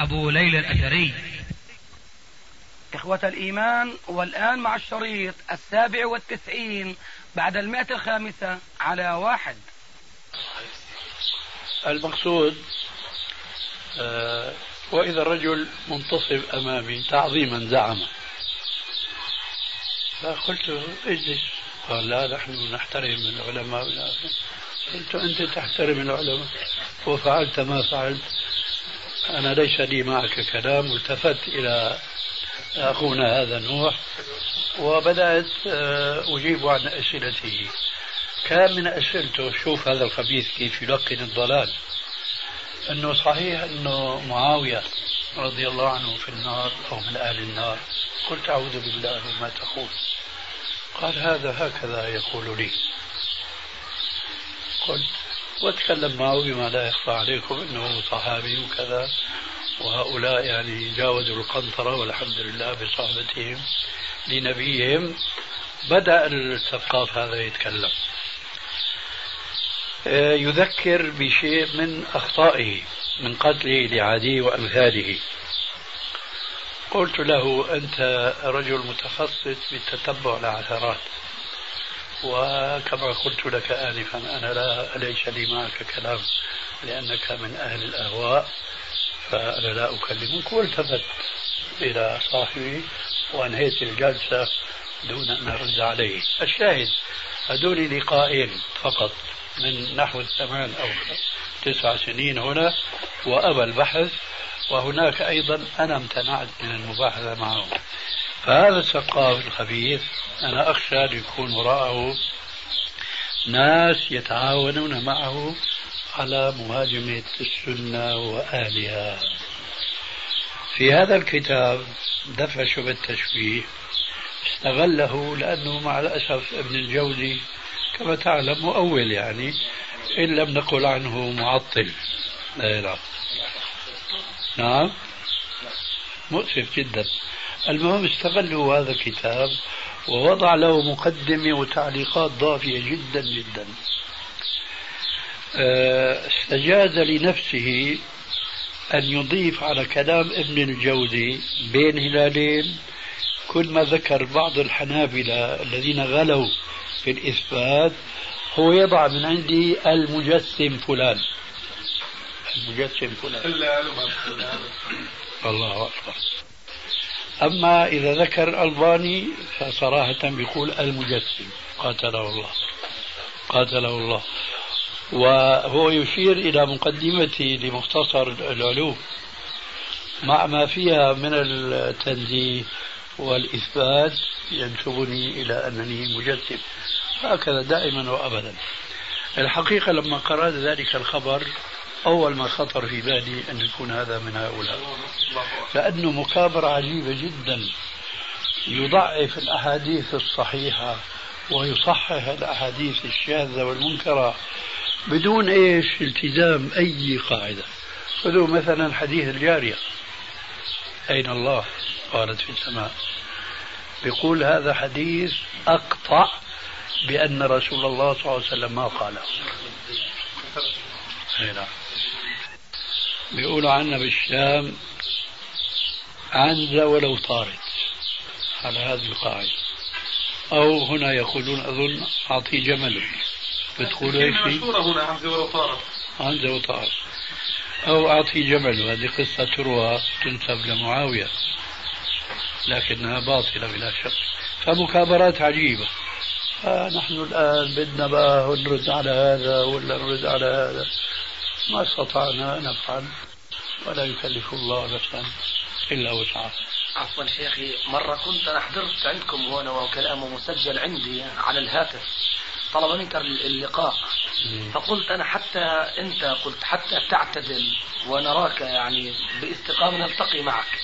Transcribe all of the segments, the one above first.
أبو ليلى الأثري. إخوة الإيمان، والآن مع الشريط 97 بعد 105 على 1. المقصود وإذا الرجل منتصب أمامي تعظيما زعمه، فقلت اجلس، قال لا، نحن نحترم العلماء. قلت أنت تحترم العلماء وفعلت ما فعلت، أنا ليس لي معك كلام. التفت إلى أخونا هذا نوح وبدأت أجيب عن أسئلته. كان من أسئلته، شوف هذا الخبيث كيف يلقن الضلال، أنه صحيح أنه معاوية رضي الله عنه في النار أو من أهل النار. قلت أعوذ بالله مما تقول. قال هذا هكذا يقول لي. قلت واتكلم معه بما لا يخفى عليكم أنه صحابي وكذا، وهؤلاء يعني جاوزوا القنطرة والحمد لله بصحبتهم لنبيهم. بدأ السقاف هذا يتكلم، يذكر بشيء من أخطائه من قتله لعدي وأمثاله. قلت له أنت رجل متخصص بالتتبع العثرات، وكما قلت لك آنفا أنا ليس لي معك كلام لأنك من أهل الأهواء، فأنا لا أكلمك. والتفت إلى صاحبي وأنهيت الجلسة دون أن أرد عليه. الشاهد هذول لقاءين فقط من نحو 8 أو 9 سنين هنا، وأبى البحث. وهناك أيضا أنا امتنعت من المباحثة معه. فهذا الثقاف الخبيث أنا أخشى أن يكون وراءه ناس يتعاونون معه على مهاجمة السنة وأهلها. في هذا الكتاب دفع شبه التشبيه استغله، لأنه مع الأسف ابن الجوزي كما تعلم مؤول، يعني إن لم نقل عنه معطل. نعم، مؤسف جدا. المهم استغلوا هذا الكتاب ووضع له مقدمة وتعليقات ضافية جدا جدا. استجاز لنفسه أن يضيف على كلام ابن الجوزي بين هلالين كل ما ذكر بعض الحنابلة الذين غلوا في الإثبات. هو يضع من عندي المجسم فلان، المجسم فلان. الله أكبر. أما إذا ذكر الألباني فصراحة بيقول المجسم قاتله الله، قاتله الله. وهو يشير إلى مقدمتي لمختصر العلوم مع ما فيها من التنزيه والإثبات، ينسبني إلى أنني مجسم. هكذا دائما وأبدا. الحقيقة لما قرأت ذلك الخبر أول ما خطر في بالي أن يكون هذا من هؤلاء، لأنه مكابرة عجيبة جدا. يضعف الأحاديث الصحيحة ويصحح الأحاديث الشاذة والمنكرة بدون إيش التزام أي قاعدة. خذوا مثلا حديث الجارية، أين الله؟ قالت في السماء. بيقول هذا حديث أقطع بأن رسول الله صلى الله عليه وسلم ما قاله. بيقولوا عنا بالشام عنزة ولو طارت، على هذه القاعدة. أو هنا يقولون أظن أعطي جمله، بتقولوا إيش؟ هنا عنزة ولو طارت، عنزة وطارت، أو أعطي جمله. هذه قصة تروى تنسب لمعاوية لكنها باطلة بلا شك. فمكابرات عجيبة. نحن الآن بدنا بقى نرد على هذا ولا نرد على هذا. ما استطعنا أن نفعل، ولا يكلف الله نفسا إلا وسعها. عفوا شيخي، مرة كنت أنا حضرت عندكم هنا وكلامه مسجل عندي على الهاتف، طلب منك اللقاء فقلت أنا حتى أنت قلت حتى تعتدل ونراك يعني باستقامة نلتقي معك.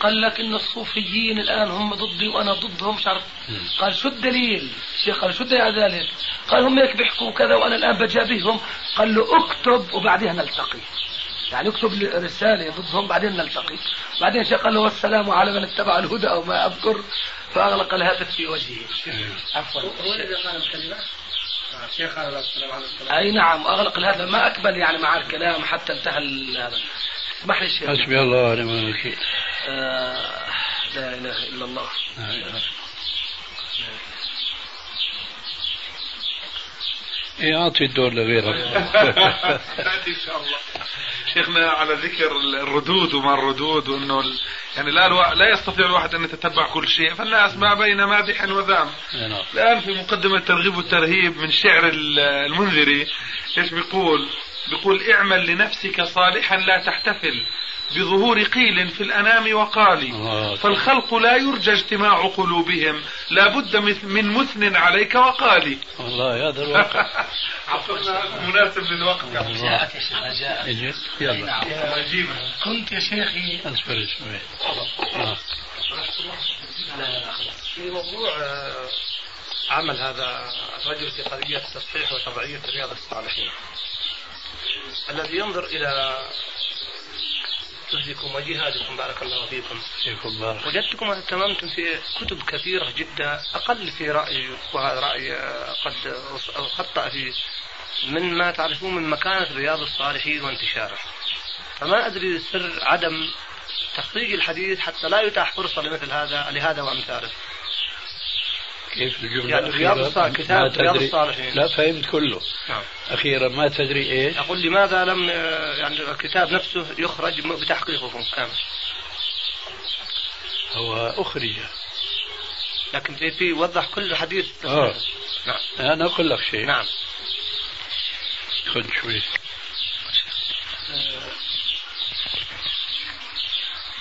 قال لك إن الصوفيين الآن هم ضدي وأنا ضدهم شرط. قال شو الدليل شيخ؟ قال شو الدليل على ذلك؟ قال هم هيك بيحكوا كذا وأنا الآن بجابيهم. قال له اكتب وبعدها نلتقي، يعني اكتب رسالة ضدهم بعدين نلتقي. بعدين شيخ قال له والسلام على من اتبع الهدى أو ما أذكر، فأغلق الهاتف في وجهه. عفوا هو الذي قال الكلمة شيخ قال السلام عليكم. أي نعم أغلق الهاتف ما أقبل يعني مع الكلام حتى انتهى هذا. اسمح لي شيخ. حسبي الله ونعم الوكيل. لا إله إلا الله. إيه أعطي الدور لغيرك. إن شاء الله. شيخنا على ذكر الردود وما الردود، وإنه يعني لا يستطيع الواحد أن يتتبع كل شيء، فالناس ما بين مادح وذام. الآن في مقدمة الترغيب والترهيب من شعر المنذري إيش بيقول؟ بيقول اعمل لنفسك صالحا لا تحتفل بظهور قيل في الأنام وقال، فالخلق لا يرجى اجتماع قلوبهم لا بد من مثن عليك وقال. والله هذا الوقت مناسب للوقت. جاءت يا شيخ جاءت. كنت يا شيخي أصبر شوي في موضوع عمل هذا الرجل في قضية تصحيح وتبعية رياض الصالحين الذي ينظر إلى تجدكم وجهادكم بارك الله فيكم. وجدتكم اهتممتم في كتب كثيرة جدا أقل في رأيي، وهذا رأي قد خطأ فيه، من ما تعرفون من مكانة رياض الصالحين وانتشاره. فما أدري سر عدم تخريج الحديث حتى لا يتاح فرصة لمثل هذا لهذا وأمثاله. كيف الجملة يعني رياض الصالحين لا فهمت كله أخيرا ما تدري إيه؟ أقول لماذا لم يعني الكتاب نفسه يخرج بتحقيقكم كامل؟ هو أخرج لكن في يوضح كل حديث. نعم. أنا أقول لك شيء. نعم خذ شوي.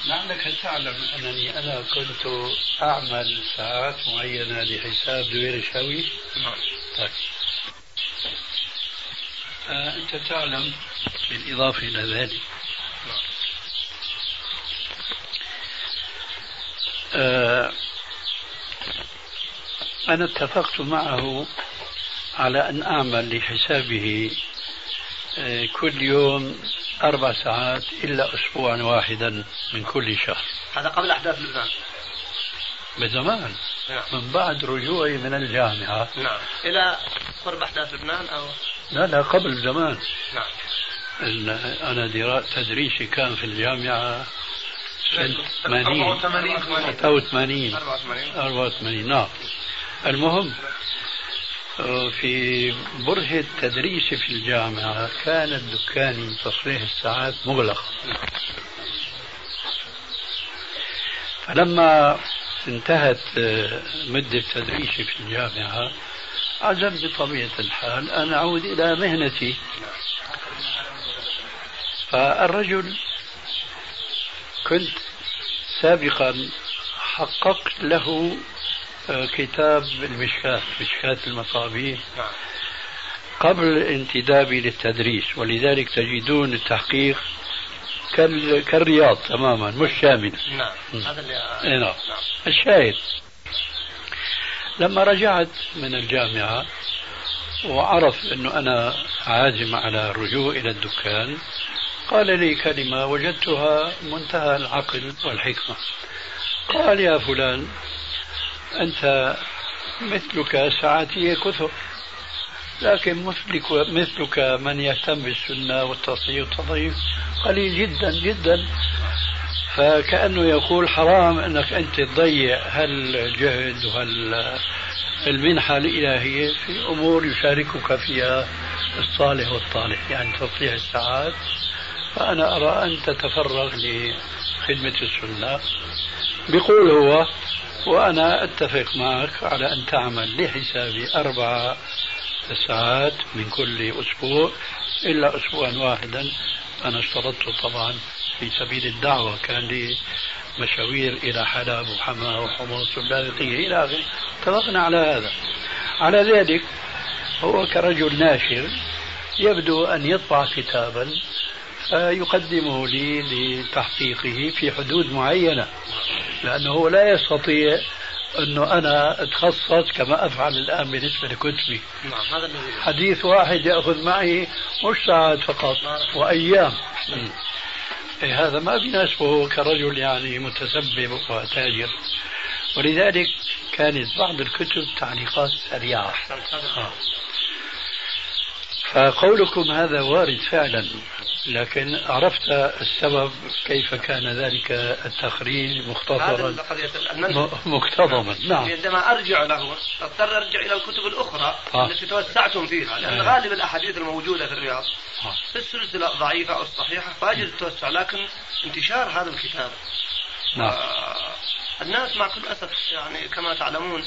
لعلك تعلم أنني أنا كنت أعمل ساعات معينة لحساب دوير شاوي. طيب. أنت تعلم بالإضافة إلى ذلك أنا اتفقت معه على أن أعمل لحسابه كل يوم 4 ساعات إلا أسبوعا واحدا من كل شهر. هذا قبل أحداث لبنان بزمان. نعم. من بعد رجوعي من الجامعة. نعم. إلى قرب أحداث لبنان أو لا قبل زمان. نعم. أنا تدريسي كان في الجامعة سنة 84. نعم. المهم في برهة تدريسي في الجامعة كان الدكان تصليح الساعات مغلق، فلما انتهت مدة تدريسي في الجامعة عزمت بطبيعة الحال أن أعود إلى مهنتي. فالرجل كنت سابقا حققت له كتاب المشكاة، مشكاة المصابيح، قبل انتدابي للتدريس، ولذلك تجدون التحقيق كالرياض تماما مش شامل. نعم هذا اللي نعم الشاهد. لما رجعت من الجامعة وعرف أنه أنا عازم على الرجوع إلى الدكان قال لي كلمة وجدتها منتهى العقل والحكمة. قال يا فلان أنت مثلك ساعاتي كثر، لكن مثلك من يهتم بالسنة والتصحيح والتضعيف قليل جدا جدا، فكأنه يقول حرام أنك أنت تضيع هالجهد وهالمنحة الإلهية في أمور يشاركك فيها الصالح والطالح، يعني تضيع الساعات. فأنا أرى أن تتفرغ لخدمة السنة. بيقول هو وأنا أتفق معك على أن تعمل لحسابي 4 ساعات من كل أسبوع إلا أسبوعا واحدا. أنا اشترطت طبعا في سبيل الدعوة، كان لي مشاوير إلى حلب وحماة وحمص واللاذقية إلى آخره، اتفقنا على هذا. على ذلك هو كرجل ناشر يبدو أن يطبع كتابا فيقدمه لي لتحقيقه في حدود معينة، لأنه لا يستطيع أنه أنا أتخصص كما أفعل الآن بالنسبة لكتبي. حديث واحد يأخذ معي مش ساعات فقط وأيام. هذا ما بيناسبه كرجل يعني متسبب وتاجر، ولذلك كانت بعض الكتب تعليقات سريعة. فقولكم هذا وارد فعلا، لكن عرفت السبب كيف كان ذلك التخريج مختصرا مكتظما. نعم. عندما أرجع له أضطر أرجع إلى الكتب الأخرى التي توسعتم فيها، لأن غالب الأحاديث الموجودة في الرياض في السلسلة ضعيفة أو صحيحة فأجد التوسع، لكن انتشار هذا الكتاب الناس مع كل أسف يعني كما تعلمون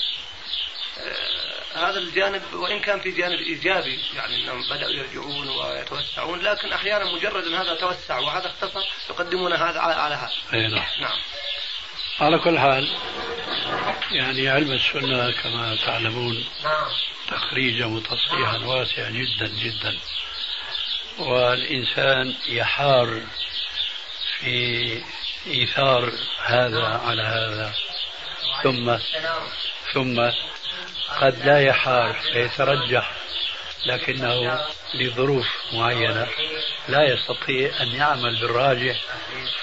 هذا الجانب، وإن كان في جانب إيجابي يعني أنهم بدأوا يرجعون ويتوسعون، لكن أحيانا مجرد أن هذا توسع وهذا اختصر يقدمون هذا على هذا. نعم. على كل حال يعني علم السنة كما تعلمون تخريجا وتصحيحا واسعا جدا جدا، والإنسان يحار في إيثار هذا على هذا ثم قد لا يحار فيترجح، لكنه لظروف معينة لا يستطيع أن يعمل بالراجح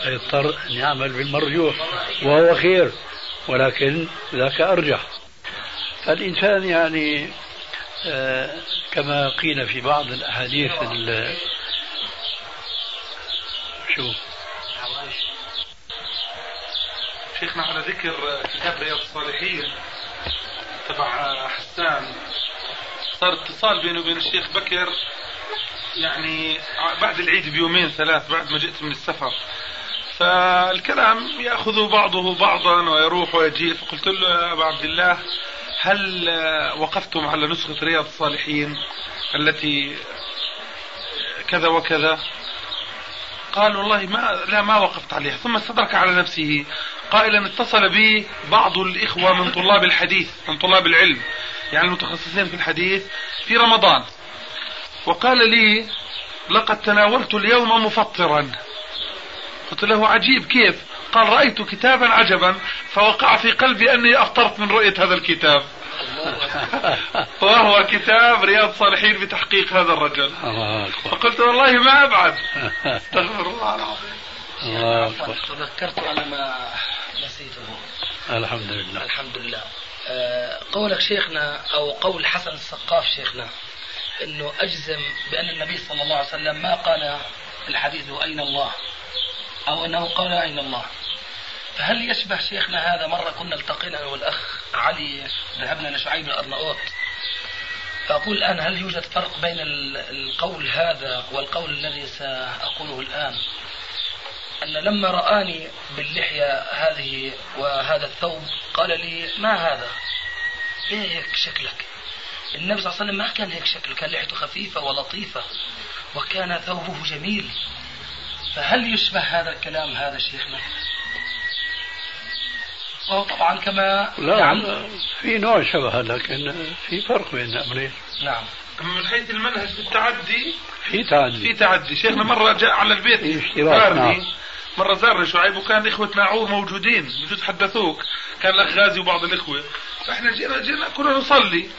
فيضطر أن يعمل بالمرجوح وهو خير، ولكن ذاك أرجح. فالإنسان يعني كما قيل في بعض الأحاديث شيخنا على ذكر كتاب رياض الصالحين تبع حسان، صار اتصال بينه وبين الشيخ بكر يعني بعد العيد بيومين ثلاث بعد ما جئت من السفر، فالكلام يأخذ بعضه بعضا ويروح ويجيء، فقلت له أبا عبد الله هل وقفتم على نسخة رياض الصالحين التي كذا وكذا؟ قال والله لا ما وقفت عليها. ثم استدرك على نفسه قائلا اتصل بي بعض الإخوة من طلاب الحديث من طلاب العلم يعني المتخصصين في الحديث في رمضان، وقال لي لقد تناولت اليوم مفطرا. قلت له عجيب كيف؟ قال رأيت كتابا عجبا فوقع في قلبي أني أفطرت من رؤية هذا الكتاب، وهو كتاب رياض الصالحين بتحقيق هذا الرجل. فقلت والله ما أبعد. استغفر الله العظيم. تذكرت أنا ما نسيته. الحمد لله. قولك شيخنا أو قول حسن السقاف شيخنا أنه أجزم بأن النبي صلى الله عليه وسلم ما قال الحديث أين الله أو أنه قال أين الله، فهل يشبه شيخنا هذا؟ مرة كنا التقينا والأخ علي ذهبنا لشعيب الأرناؤوط، فأقول الآن هل يوجد فرق بين القول هذا والقول الذي سأقوله الآن؟ أن لما رآني باللحية هذه وهذا الثوب قال لي ما هذا؟ ليه هيك شكلك؟ النبي صلى الله عليه وسلم ما كان هيك شكله، كان لحيته خفيفة ولطيفة وكان ثوبه جميل. فهل يشبه هذا الكلام هذا شيخنا؟ وهو طبعا كما لا في نوع شبه، لكن في فرق بين الأمرين. نعم. من حيث المنهج في التعدي في تعدي شيخنا مرة جاء على البيت زارني، مرة زارني شعيب وكان إخوة ناعور موجودين بجوز حدثوك، كان الأخ غازي وبعض الإخوة، فإحنا جينا كنا نصلي،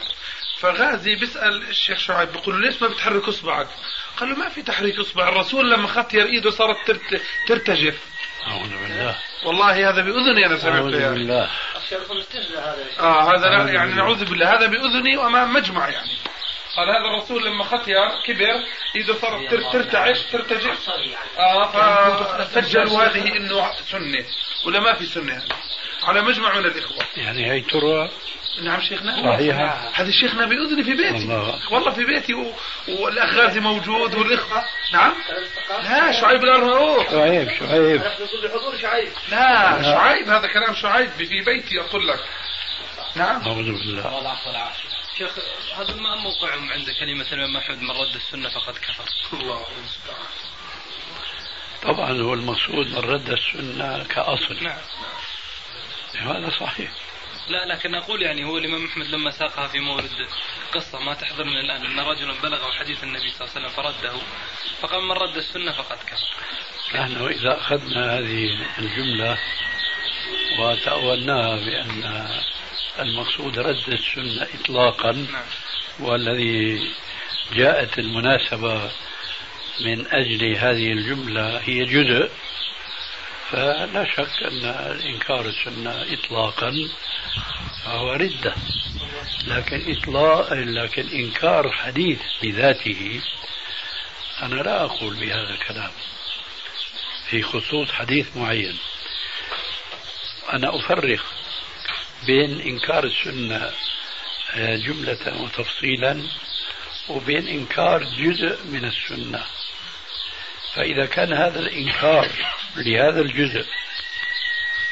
فغازي بيسأل الشيخ شعيب بيقول له ليش ما بتحرك إصبعك؟ قال له ما في تحريك إصبع، الرسول لما خطير إيده صارت ترتجف. أعوذ بالله. والله هذا بأذني أنا سمعته يعني. أعوذ بالله. هذا يعني نعوذ بالله، هذا بأذني وأمام مجمع يعني. قال هذا الرسول لما خطير كبر ايده صارت ترتجع فسجلوا هذه انه سنه ولا ما في سنه على مجمع من الاخوه يعني. هي ترى نعم شيخنا صحيحه، هذا شيخنا باذني في بيتي والله في بيتي والاخ غازي موجود والاخوه. نعم لا شعيب لا روح شعيب بحضور شعيب لا شعيب هذا كلام شعيب في بيتي اقول لك. نعم اعوذ بالله. والعفو والعافيه. شيخ هذا ما موقعهم عند كلمة الإمام أحمد من رد السنة فقد كفر؟ الله طبعا هو المقصود من رد السنة كأصل. نعم هذا صحيح. لا لكن أقول يعني هو الإمام أحمد لما ساقها في مورد قصة ما تحضرنا الآن أن رجلا بلغه حديث النبي صلى الله عليه وسلم فرده، فقال من رد السنة فقد كفر. نحن إذا أخذنا هذه الجملة وتأولناها بأن المقصود رد السنة إطلاقا، نعم. والذي جاءت المناسبة من أجل هذه الجملة هي جزء، فلا شك أن إنكار السنة إطلاقا فهو ردة، لكن إنكار حديث بذاته أنا لا أقول بهذا الكلام في خصوص حديث معين. أنا أفرق بين إنكار السنة جملة وتفصيلا وبين إنكار جزء من السنة. فإذا كان هذا الإنكار لهذا الجزء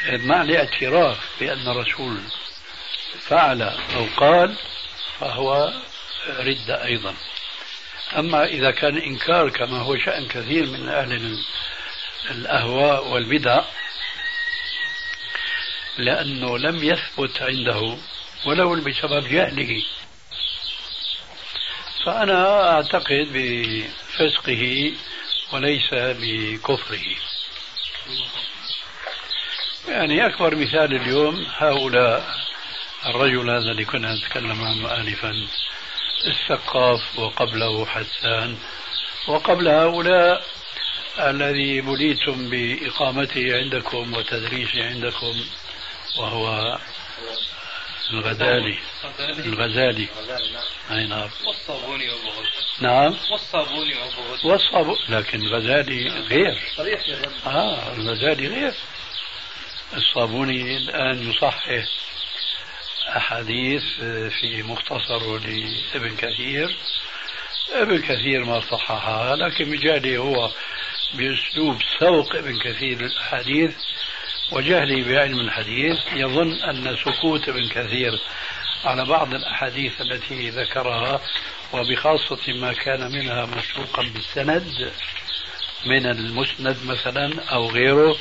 مع الاعتراف بأن الرسول فعل أو قال فهو ردة أيضا. أما إذا كان إنكار كما هو شأن كثير من أهل الأهواء والبدع، لأنه لم يثبت عنده ولو بسبب جهله، فأنا أعتقد بفسقه وليس بكفره. يعني أكبر مثال اليوم هؤلاء الرجل هذا اللي كنا نتكلم عنه آنفا، السقاف وقبله حسان، وقبل هؤلاء الذي بليتم بإقامته عندكم وتدريسه عندكم وهو الغزالي. اي نعم. والصابوني وابو غزالي. نعم. والصابوني وابو غزالي. لكن الغزالي غير. صريح يا رب. الغزالي غير. الصابوني الان يصحح احاديث في مختصر لابن كثير. ابن كثير ما صححها، لكن بجهله هو باسلوب سوق ابن كثير للاحاديث وجهلي بعلم الحديث يظن أن سكوت ابن كثير على بعض الأحاديث التي ذكرها وبخاصة ما كان منها مسروقا بالسند من المسند مثلا أو غيره.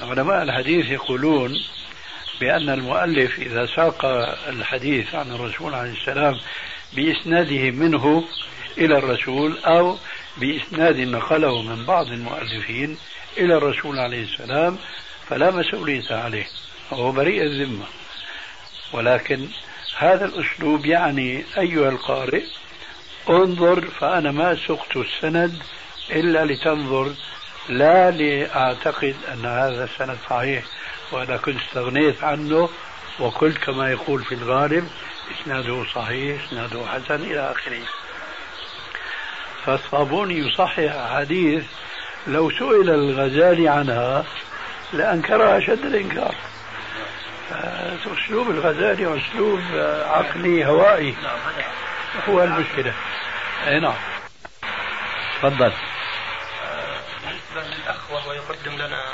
علماء الحديث يقولون بأن المؤلف إذا ساق الحديث عن الرسول عليه السلام بإسناده منه إلى الرسول أو بإسناد نقله من بعض المؤلفين إلى الرسول عليه السلام فلا مسؤولية عليه، هو بريء الذمة. ولكن هذا الأسلوب يعني أيها القارئ انظر، فأنا ما سقت السند إلا لتنظر لا لأعتقد أن هذا السند صحيح وأنا كنت استغنيت عنه وقلت كما يقول في الغالب إسناده صحيح إسناده حسن إلى آخره. فالصابوني يصحح حديث لو سئل الغزالي عنها لأنكرها شد الإنكار. أسلوب الغزالي أسلوب عقلي هوائي هو المشكلة. أي نعم. تفضل. بالنسبة للأخ وهو يقدم لنا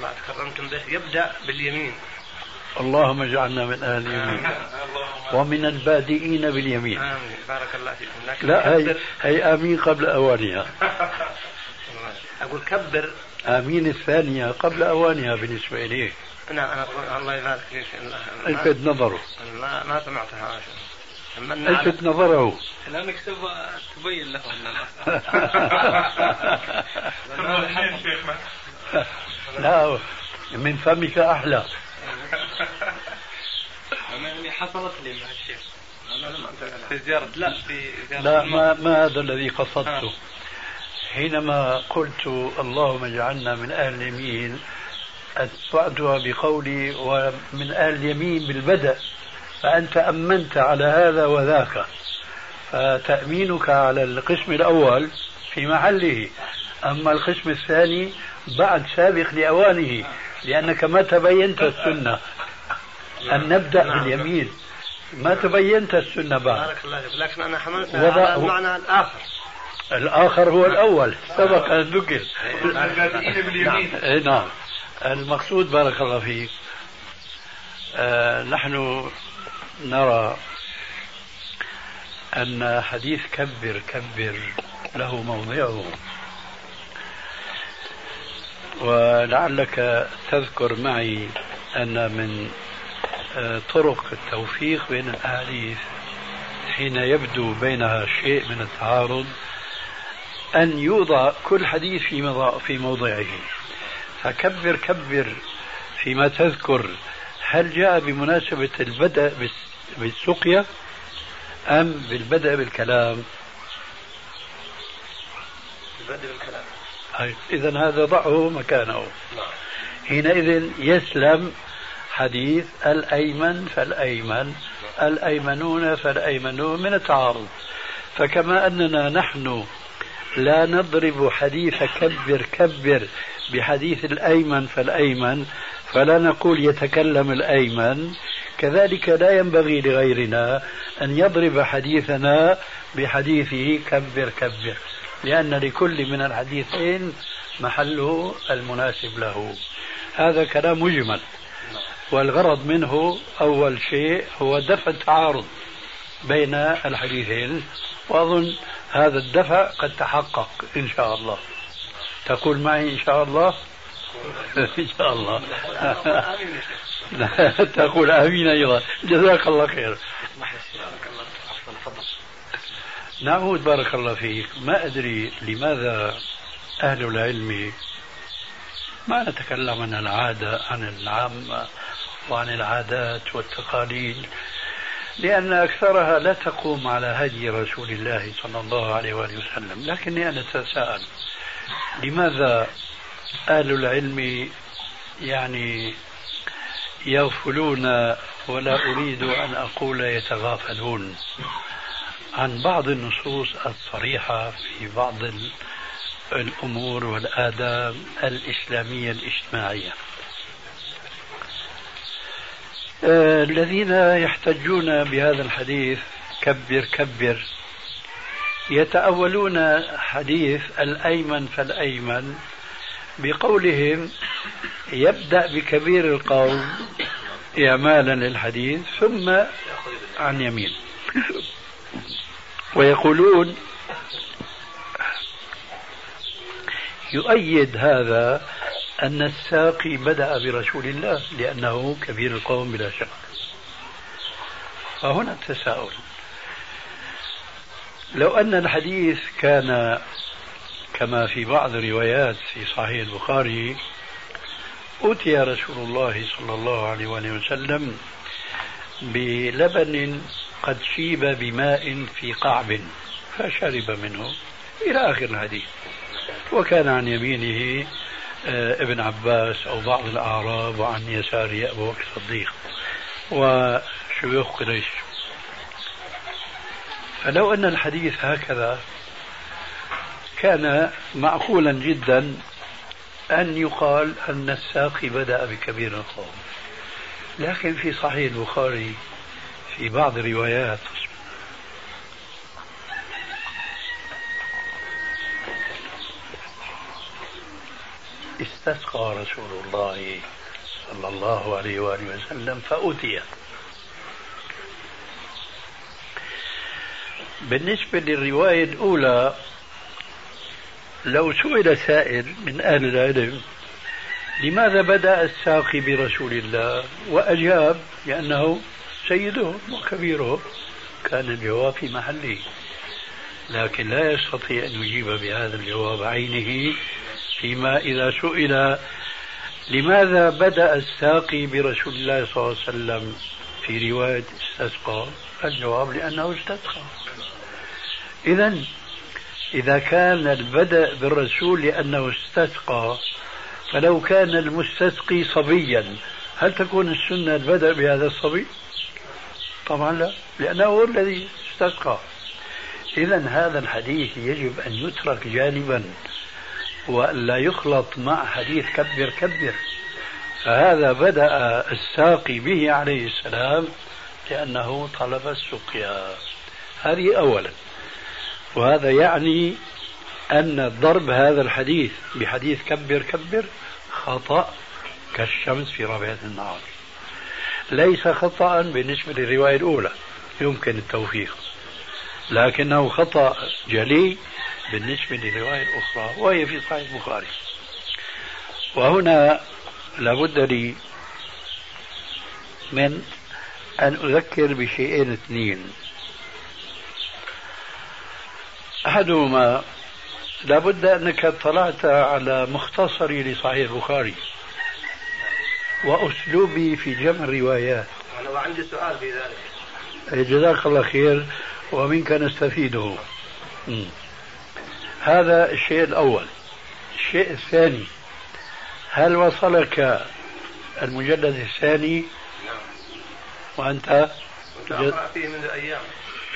ما تكرمتم به يبدأ باليمين. اللهم اجعلنا من أهل اليمين ومن البادئين باليمين. آمين. بارك الله فيكم. لا هي آمين قبل أوانها. أقول كبر آمين الثانية قبل أوانها بالنسبة إليه. نعم أنا الله يبارك فيك. الفت نظره. ما سمعتها. الفت نظره. لا نكتب تبين له أن لا من فمك أحلى. أنا حصلت لي مع الشيخ في زيارة لا ما هذا الذي قصدته. حينما قلت اللهم اجعلنا من أهل اليمين أتبعتها بقولي ومن أهل اليمين بالبدء، فأنت أمنت على هذا وذاك، فتأمينك على القسم الأول في محله، أما القسم الثاني بعد سابق لأوانه، لأنك ما تبينت السنة أن نبدأ باليمين، ما تبينت السنة بعد. لكن أنا حملت على المعنى الآخر. الآخر هو الأول سبق أن ذكر. نعم. المقصود بارك الله فيك نحن نرى أن حديث كبر كبر له موضعه، ولعلك تذكر معي أن من طرق التوفيق بين الأحاديث حين يبدو بينها شيء من التعارض أن يوضع كل حديث في موضعه. فكبر كبر فيما تذكر، هل جاء بمناسبة البدء بالسقيا أم بالبدء بالكلام؟ بالبدء بالكلام. إذن هذا ضعه مكانه. حينئذ يسلم حديث الأيمن فالأيمن، الأيمنون فالأيمنون من التعارض. فكما أننا نحن لا نضرب حديث كبر كبر بحديث الأيمن فالأيمن، فلا نقول يتكلم الأيمن، كذلك لا ينبغي لغيرنا أن يضرب حديثنا بحديثه كبر كبر، لأن لكل من الحديثين محله المناسب له. هذا كلام مجمل، والغرض منه أول شيء هو دفع التعارض بين الحديثين، وأظن هذا الدفع قد تحقق إن شاء الله. تقول معي إن شاء الله؟ إن شاء الله. تقول آمين أيضا. جزاك الله خير. نعود بارك الله فيك. ما أدري لماذا أهل العلم ما نتكلم عن العادة، عن العامة وعن العادات والتقاليد، لأن أكثرها لا تقوم على هدي رسول الله صلى الله عليه وآله وسلم. لكني أنا أتساءل لماذا أهل العلم يعني يغفلون، ولا أريد أن أقول يتغافلون، عن بعض النصوص الصريحة في بعض الأمور والآداب الإسلامية الاجتماعية. الذين يحتجون بهذا الحديث كبر كبر يتأولون حديث الأيمن فالأيمن بقولهم يبدأ بكبير القوم إعمالا للحديث ثم عن يمين، ويقولون يؤيد هذا أن الساقي بدأ برسول الله لأنه كبير القوم بلا شك. فهنا التساؤل، لو أن الحديث كان كما في بعض الروايات في صحيح البخاري أتي رسول الله صلى الله عليه وسلم بلبن قد شيب بماء في قعب فشرب منه إلى آخر الحديث، وكان عن يمينه ابن عباس أو بعض الأعراب، وعن يساره أبو بكر الصديق وشيوخ قريش. فلو أن الحديث هكذا كان معقولا جدا أن يقال أن الساقي بدأ بكبير القوم، لكن في صحيح البخاري في بعض الروايات استسقى رسول الله صلى الله عليه وآله وسلم فأتي. بالنسبة للرواية الأولى لو سئل سائل من أهل العلم لماذا بدأ الساقي برسول الله وأجاب لأنه سيدهم وكبيرهم، كان الجواب في محله، لكن لا يستطيع أن يجيب بهذا الجواب عينه فيما إذا سئل لماذا بدأ الساقي برسول الله صلى الله عليه وسلم في رواية استسقى، الجواب لأنه استسقى. إذن إذا كان البدء بالرسول لأنه استسقى، فلو كان المستسقي صبيا هل تكون السنة البدء بهذا الصبي؟ طبعا لا، لأنه هو الذي استسقى. إذن هذا الحديث يجب أن يترك جانبا ولا يخلط مع حديث كبر كبر. فهذا بدأ الساقي به عليه السلام لأنه طلب السقيا، هذه أولا. وهذا يعني أن ضرب هذا الحديث بحديث كبر كبر خطأ كالشمس في ربيعة النهار، ليس خطأ بالنسبة للرواية الأولى يمكن التوفيق، لكنه خطأ جلي بالنسبة للرواية الأخرى وهي في صحيح البخاري. وهنا لابد لي من أن أذكر بشيئين اثنين. أحدهما لابد أنك طلعت على مختصري لصحيح البخاري وأسلوبي في جمع الروايات. أنا عندي سؤال في ذلك. جزاك الله خير ومنك نستفيده. هذا الشيء الأول. الشيء الثاني، هل وصلك المجلد الثاني؟ نعم. وأنت أقرأ فيه منذ أيام.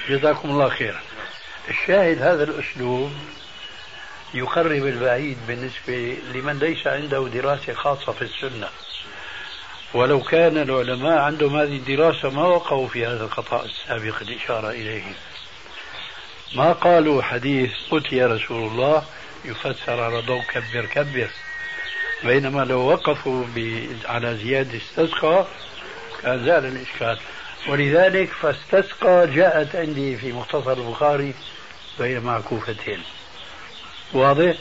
جزاكم الله خيرا. الشاهد هذا الأسلوب يقرب البعيد بالنسبة لمن ليس عنده دراسة خاصة في السنة، ولو كان العلماء عندهم هذه الدراسة ما وقعوا في هذا الخطأ السابق الإشارة إليه. ما قالوا حديث أتي رسول الله يفسر على ضوء كبر كبر، بينما لو وقفوا على زيادة استسقى كان زال الإشكال. ولذلك فاستسقى جاءت عندي في مختصر البخاري بين معكوفتين. واضح؟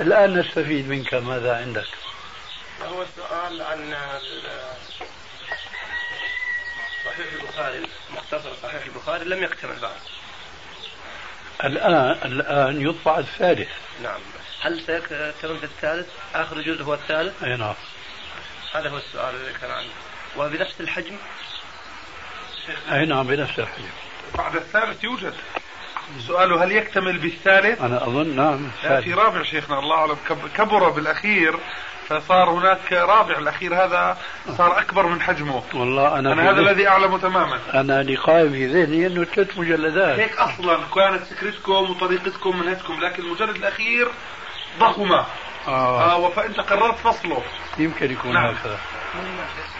الآن نستفيد منك، ماذا عندك؟ هو السؤال عن صحيح البخاري، مختصر صحيح البخاري لم يكتمل بعد. الآن يطبع الثالث. نعم. هل سيكتمل بالثالث؟ آخر جزء هو الثالث؟ أي نعم. هذا هو السؤال الذي كان عنه. وبنفس الحجم؟ أي نعم بنفس الحجم. بعد الثالث يوجد. سؤاله هل يكتمل بالثالث؟ أنا أظن نعم. في رابع شيخنا الله أعلم كبر بالأخير، فصار هناك رابع. الأخير هذا صار أكبر من حجمه. والله أنا هذا الذي أعلمه تماما. أنا لقائي في ذهني أنه 3 مجلدات. هيك أصلا كانت فكرتكم وطريقتكم منهجكم، لكن المجلد الأخير ضخمة فأنت قررت فصله. يمكن يكون نعم. هكذا.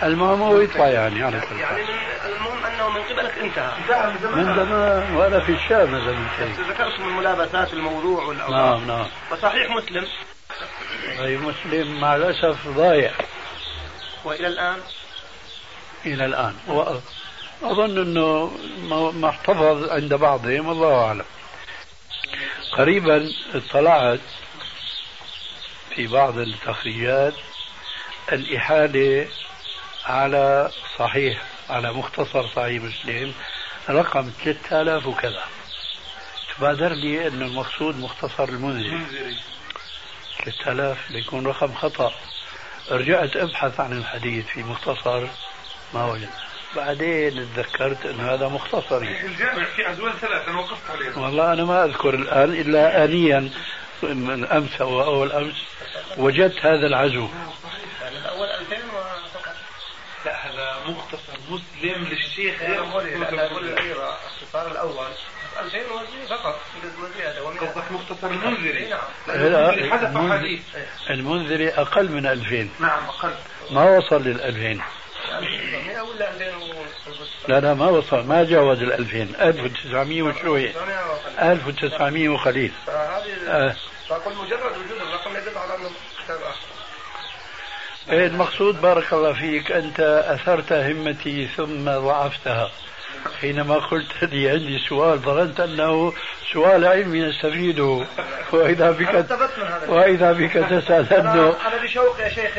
المهم هو يطلع يعني المهم أنه من قبلك انتهى من زمان، وأنا في الشام ذكرت من ملابسات الموضوع والأوراق. نعم. وصحيح مسلم مسلم مع الأسف ضايع إلى الآن وأظن أنه محتفظ عند بعضهم، الله أعلم. قريبا اطلعت في بعض التخريجات الإحالة على مختصر صحيح مسلم رقم 3000 وكذا. تبادر لي أن المقصود مختصر المنذري 3000 ليكون رقم خطأ. رجعت أبحث عن الحديث في مختصر ما وجد، بعدين تذكرت أن هذا مختصري. الجامع في عزوان 3 أنا وقفت عليه. والله أنا ما أذكر الآن إلا آنيا من أمس أو أول أمس وجدت هذا العزو. الأول 2000 فقط. لا هذا مختصر مسلم للشيخ الاختصار الأول 2000 فقط. قصدك مختصر المنذري؟ نعم. حذف حديث المنذري أقل من 2000. نعم أقل. ما وصل لل2000. لا ما وصل، ما جاوز 2000. 1900 وشوية، 1900 وقليل. فقل مجرد وجود الرقم يدل على أنه كتاب آخر. المقصود بارك الله فيك أنت أثرت همتي ثم ضعفتها حينما قلت لي عندي سؤال، ظننت أنه سؤال علمي نستفيده، وإذا بك تسأل عنه. أنا بشوق يا شيخ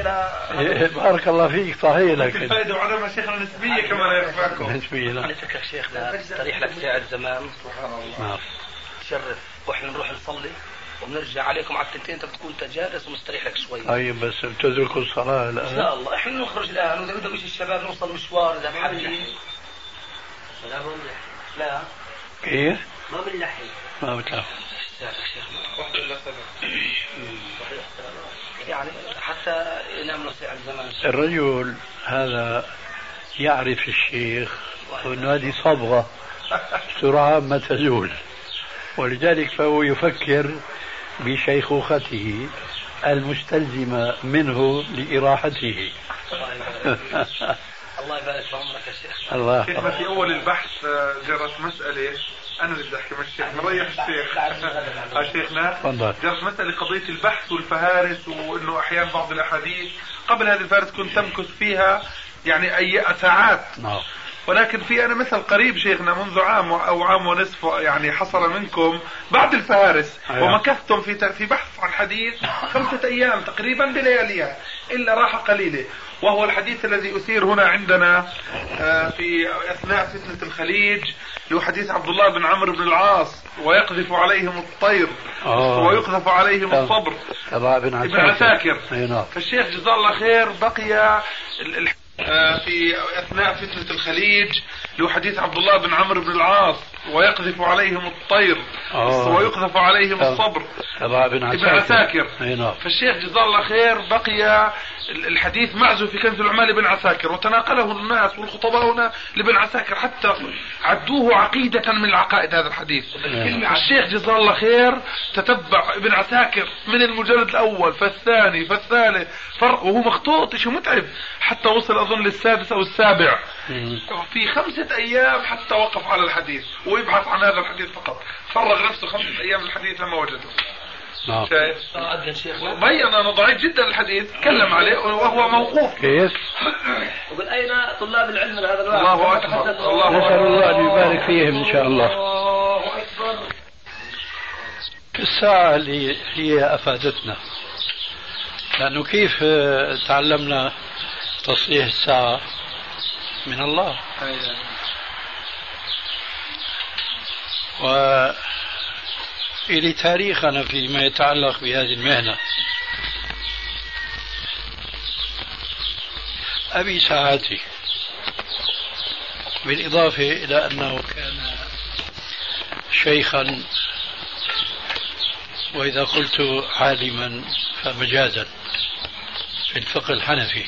بارك الله فيك. صحيح لك الفائدة وعلمها شيخنا نسبية كما لا ينفعكم نسبية. لا نتركك شيخنا تريح لك ساعة زمان. سبحان الله. تشرف وإحنا نروح نصلي ونرجع عليكم على 2:00 انت بتكون تجالس ومستريح لك شوي. طيب بس بتتركوا الصلاة الآن إن شاء الله. إحنا نخرج الآن وإذا بدهم الشباب نوصل مشوار إذا حابين. لا ما بنلحق. لا كيف؟ ما بنلحق. ما بتلحق. يعني حتى نعمل ساعة زمان. الرجل هذا يعرف الشيخ وأن هذه صبغة بسرعة ما تزول، ولذلك فهو يفكر بشيخوخته المستلزمة منه لإراحته. الله يبارك في عمرك يا شيخ. الله. في أول البحث جرت مسألة، أنا اللي بدي أحكي مع الشيخ مريح الشيخ. شيخنا جرت مسألة قضية البحث والفهارس، وإنه أحيانا بعض الأحاديث قبل هذه الفهارس كنت تمكث فيها يعني أي ساعات. ولكن في أنا مثل قريب شيخنا منذ عام أو عام ونصف يعني حصل منكم بعد الفهارس ومكثتم في بحث عن حديث 5 أيام تقريبا بلياليها إلا راحة قليلة، وهو الحديث الذي أثير هنا عندنا في أثناء فتنة الخليج، له حديث عبد الله بن عمرو بن العاص ويقذف عليهم الطير ويقذف عليهم الصبر ابن عساكر. فالشيخ جزاه الله خير بقي في أثناء فتنة الخليج له حديث عبد الله بن عمرو بن العاص ويقذف عليهم الطير ويقذف عليهم الصبر ابن عساكر. فالشيخ جزاه الله خير بقي الحديث معزو في كنز العمال ابن عساكر، وتناقله الناس والخطباء هنا لابن عساكر حتى عدوه عقيدة من العقائد هذا الحديث. الشيخ جزاه الله خير تتبع ابن عساكر من المجلد الأول فالثاني فالثالث وهو مخطوط شيء متعب حتى وصل أظن للسادس أو السابع في 5 أيام حتى وقف على الحديث ويبحث عن هذا الحديث فقط، فرغ نفسه 5 أيام الحديث لما وجده. بين أنا ضعيف جدا الحديث تكلم عليه وهو موقوف كيف؟ وبالأين طلاب العلم لهذا الوقت؟ الله أكبر، نسأل الله أن يبارك فيهم إن شاء الله. الله أكبر. الساعة اللي هي أفادتنا، لأنه كيف تعلمنا تصحيح الساعة؟ من الله. وإلي تاريخ أنا فيما يتعلق بهذه المهنة. أبي ساعاتي، بالإضافة إلى أنه كان شيخا وإذا قلت عالما فمجازا في الفقه الحنفي،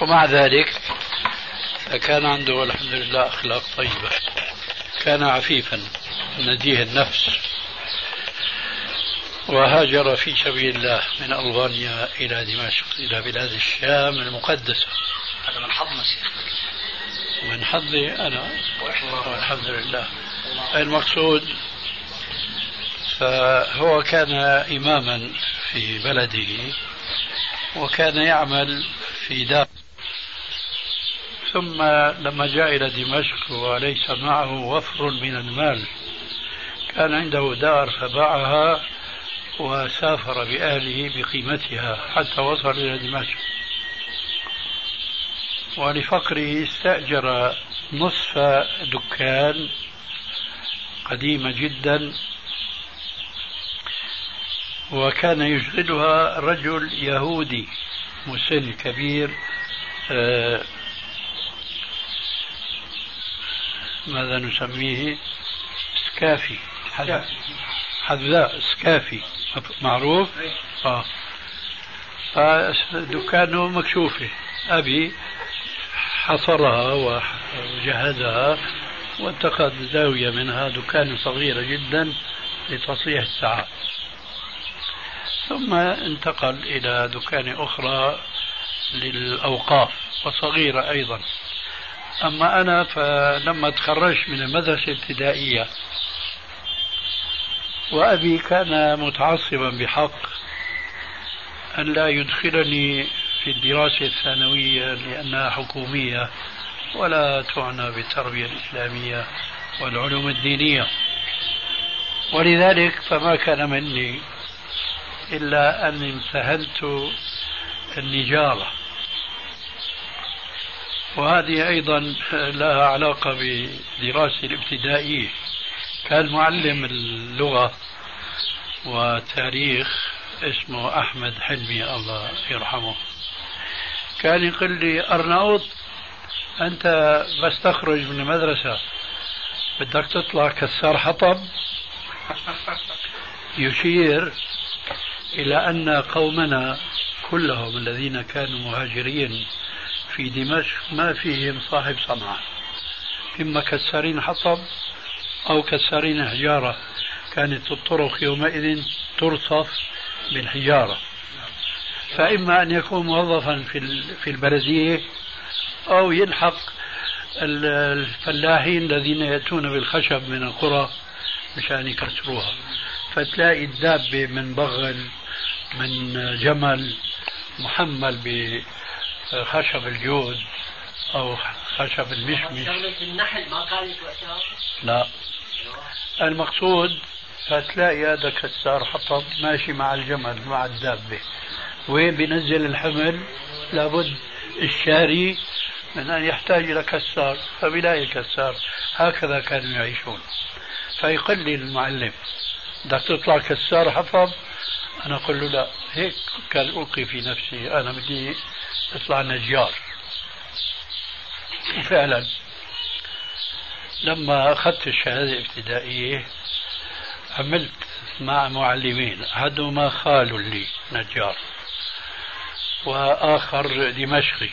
ومع ذلك كان عنده والحمد لله أخلاق طيبة، كان عفيفا نديه النفس، وهاجر في سبيل الله من ألبانيا إلى دمشق إلى بلاد الشام المقدسة. هذا من حظنا شيخ، من حظي أنا والحمد لله. المقصود فهو كان إماما في بلده وكان يعمل في دار، ثم لما جاء إلى دمشق وليس معه وفر من المال كان عنده دار فباعها وسافر بأهله بقيمتها حتى وصل إلى دمشق، ولفقره استأجر نصف دكان قديمة جدا وكان يشغلها رجل يهودي مسن كبير، ماذا نسميه، سكافي، حذاء سكافي معروف. فدكانه مكشوفة، أبي حصرها وجهزها واتخذ زاوية منها دكان صغيرة جدا لتصحيح الساعات، ثم انتقل إلى دكان أخرى للأوقاف وصغيرة أيضا. أما أنا فلما تخرجت من المدرسة الابتدائية، وأبي كان متعصبا بحق أن لا يدخلني في الدراسة الثانوية لأنها حكومية ولا تعنى بالتربية الإسلامية والعلوم الدينية، ولذلك فما كان مني إلا أن امتهنت النجارة، وهذه أيضا لها علاقة بدراسة الابتدائية. كان معلم اللغة وتاريخ اسمه أحمد حلمي الله يرحمه، كان يقول لي أرناؤوط أنت بس تخرج من المدرسة بدك تطلع كسار حطب، يشير إلى أن قومنا كلهم الذين كانوا مهاجرين في دمشق ما فيهم صاحب صنعة، إما كسارين حطب أو كسارين حجارة، كانت الطرق يومئذ ترصف بالحجارة، فإما أن يكون موظفا في البلدية أو يلحق الفلاحين الذين يأتون بالخشب من القرى مشان يكسروها، فتلاقي الدابة من بغل من جمل محمل بخشب الجود أو خشب المشمش. النحل ما قالت وأشار؟ لا، المقصود فتلاقي هذا كسار حطب ماشي مع الجمل مع الدابة، وين بينزل الحمل لابد الشاري من أن يحتاج إلى كسار فبيلاقي كسار. هكذا كانوا يعيشون. فيقل لي المعلم بدك تطلع كسار حطب؟ أنا أقول له لا، هيك كان ألقي في نفسي أنا بدي أطلع نجار. وفعلا لما أخذت الشهادة الابتدائية عملت مع معلمين، أحدهما خال لي نجار وآخر دمشقي،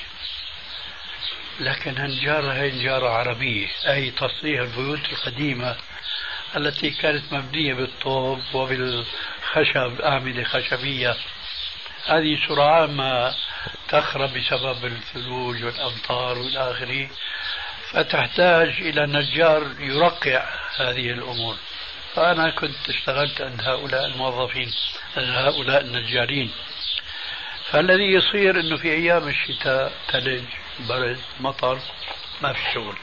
لكن هالنجارة هي نجارة عربية، أي تصنيع البيوت القديمة التي كانت مبنية بالطوب وبالخشب، أعمدة خشبية. هذه سرعان ما تخرب بسبب الثلوج والأمطار والآخر، فتحتاج إلى نجار يرقع هذه الأمور. فأنا كنت اشتغلت عند هؤلاء الموظفين، هؤلاء النجارين. فالذي يصير أنه في أيام الشتاء ثلج، برد، مطر، ما في شغل.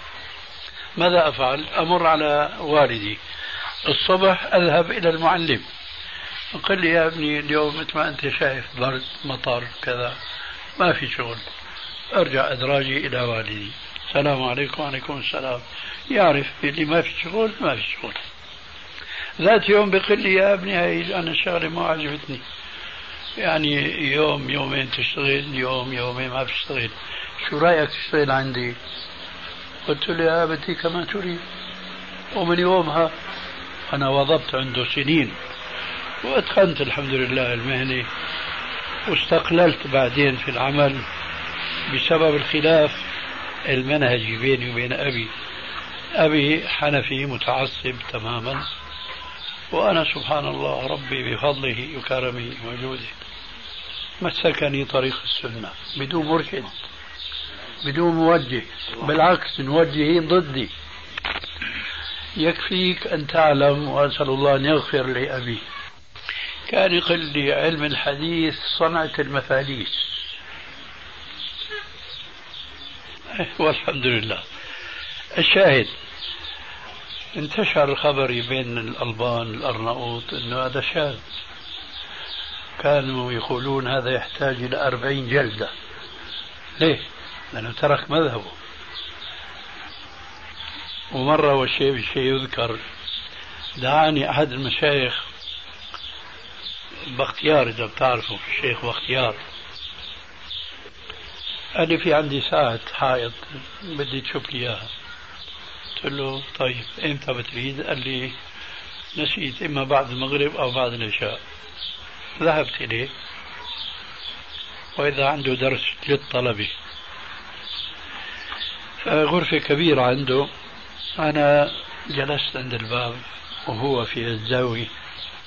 ماذا أفعل؟ أمر على والدي الصبح، أذهب إلى المعلم أقول لي يا ابني اليوم مثل ما أنت شايف برد مطر كذا ما في شغل. أرجع أدراجي إلى والدي، السلام عليكم. وعليكم السلام. يعرف اللي ما في شغل ما في شغل. ذات يوم بقول لي يا ابني هاي أنا الشغلة ما عجبتني، يعني يوم يومين تشتغل، يوم يومين ما بتشتغل، شو رأيك تشتغل عندي؟ قلت له يا أبتي كما تريد. ومن يومها أنا وظبت عنده سنين وأتقنت الحمد لله المهنة، واستقللت بعدين في العمل بسبب الخلاف المنهجي بيني وبين أبي. أبي حنفي متعصب تماما، وأنا سبحان الله ربي بفضله وكرمه وجوده مسكني طريق السنة بدون مرشد بدون موجه، بالعكس موجهين ضدي. يكفيك أن تعلم، وأسأل الله أن يغفر لأبي، كان يقول لي علم الحديث صنعة المفاليس. والحمد لله. الشاهد انتشر خبري بين الألبان الأرناؤوط أنه هذا شاذ، كانوا يقولون هذا يحتاج إلى 40 جلدة. ليه؟ لأنه ترك مذهبه. ومرة والشيء يذكر دعاني أحد المشايخ باختيار، إذا بتعرفوا الشيخ باختيار، قال لي في عندي ساعة حائط بدي تشوف لي إياها. قلت له طيب إمتى بتريد؟ قال لي نسيت، إما بعد المغرب أو بعد العشاء. ذهبت إليه وإذا عنده درس للطلبة، غرفة كبيرة عنده. أنا جلست عند الباب وهو في الزاوية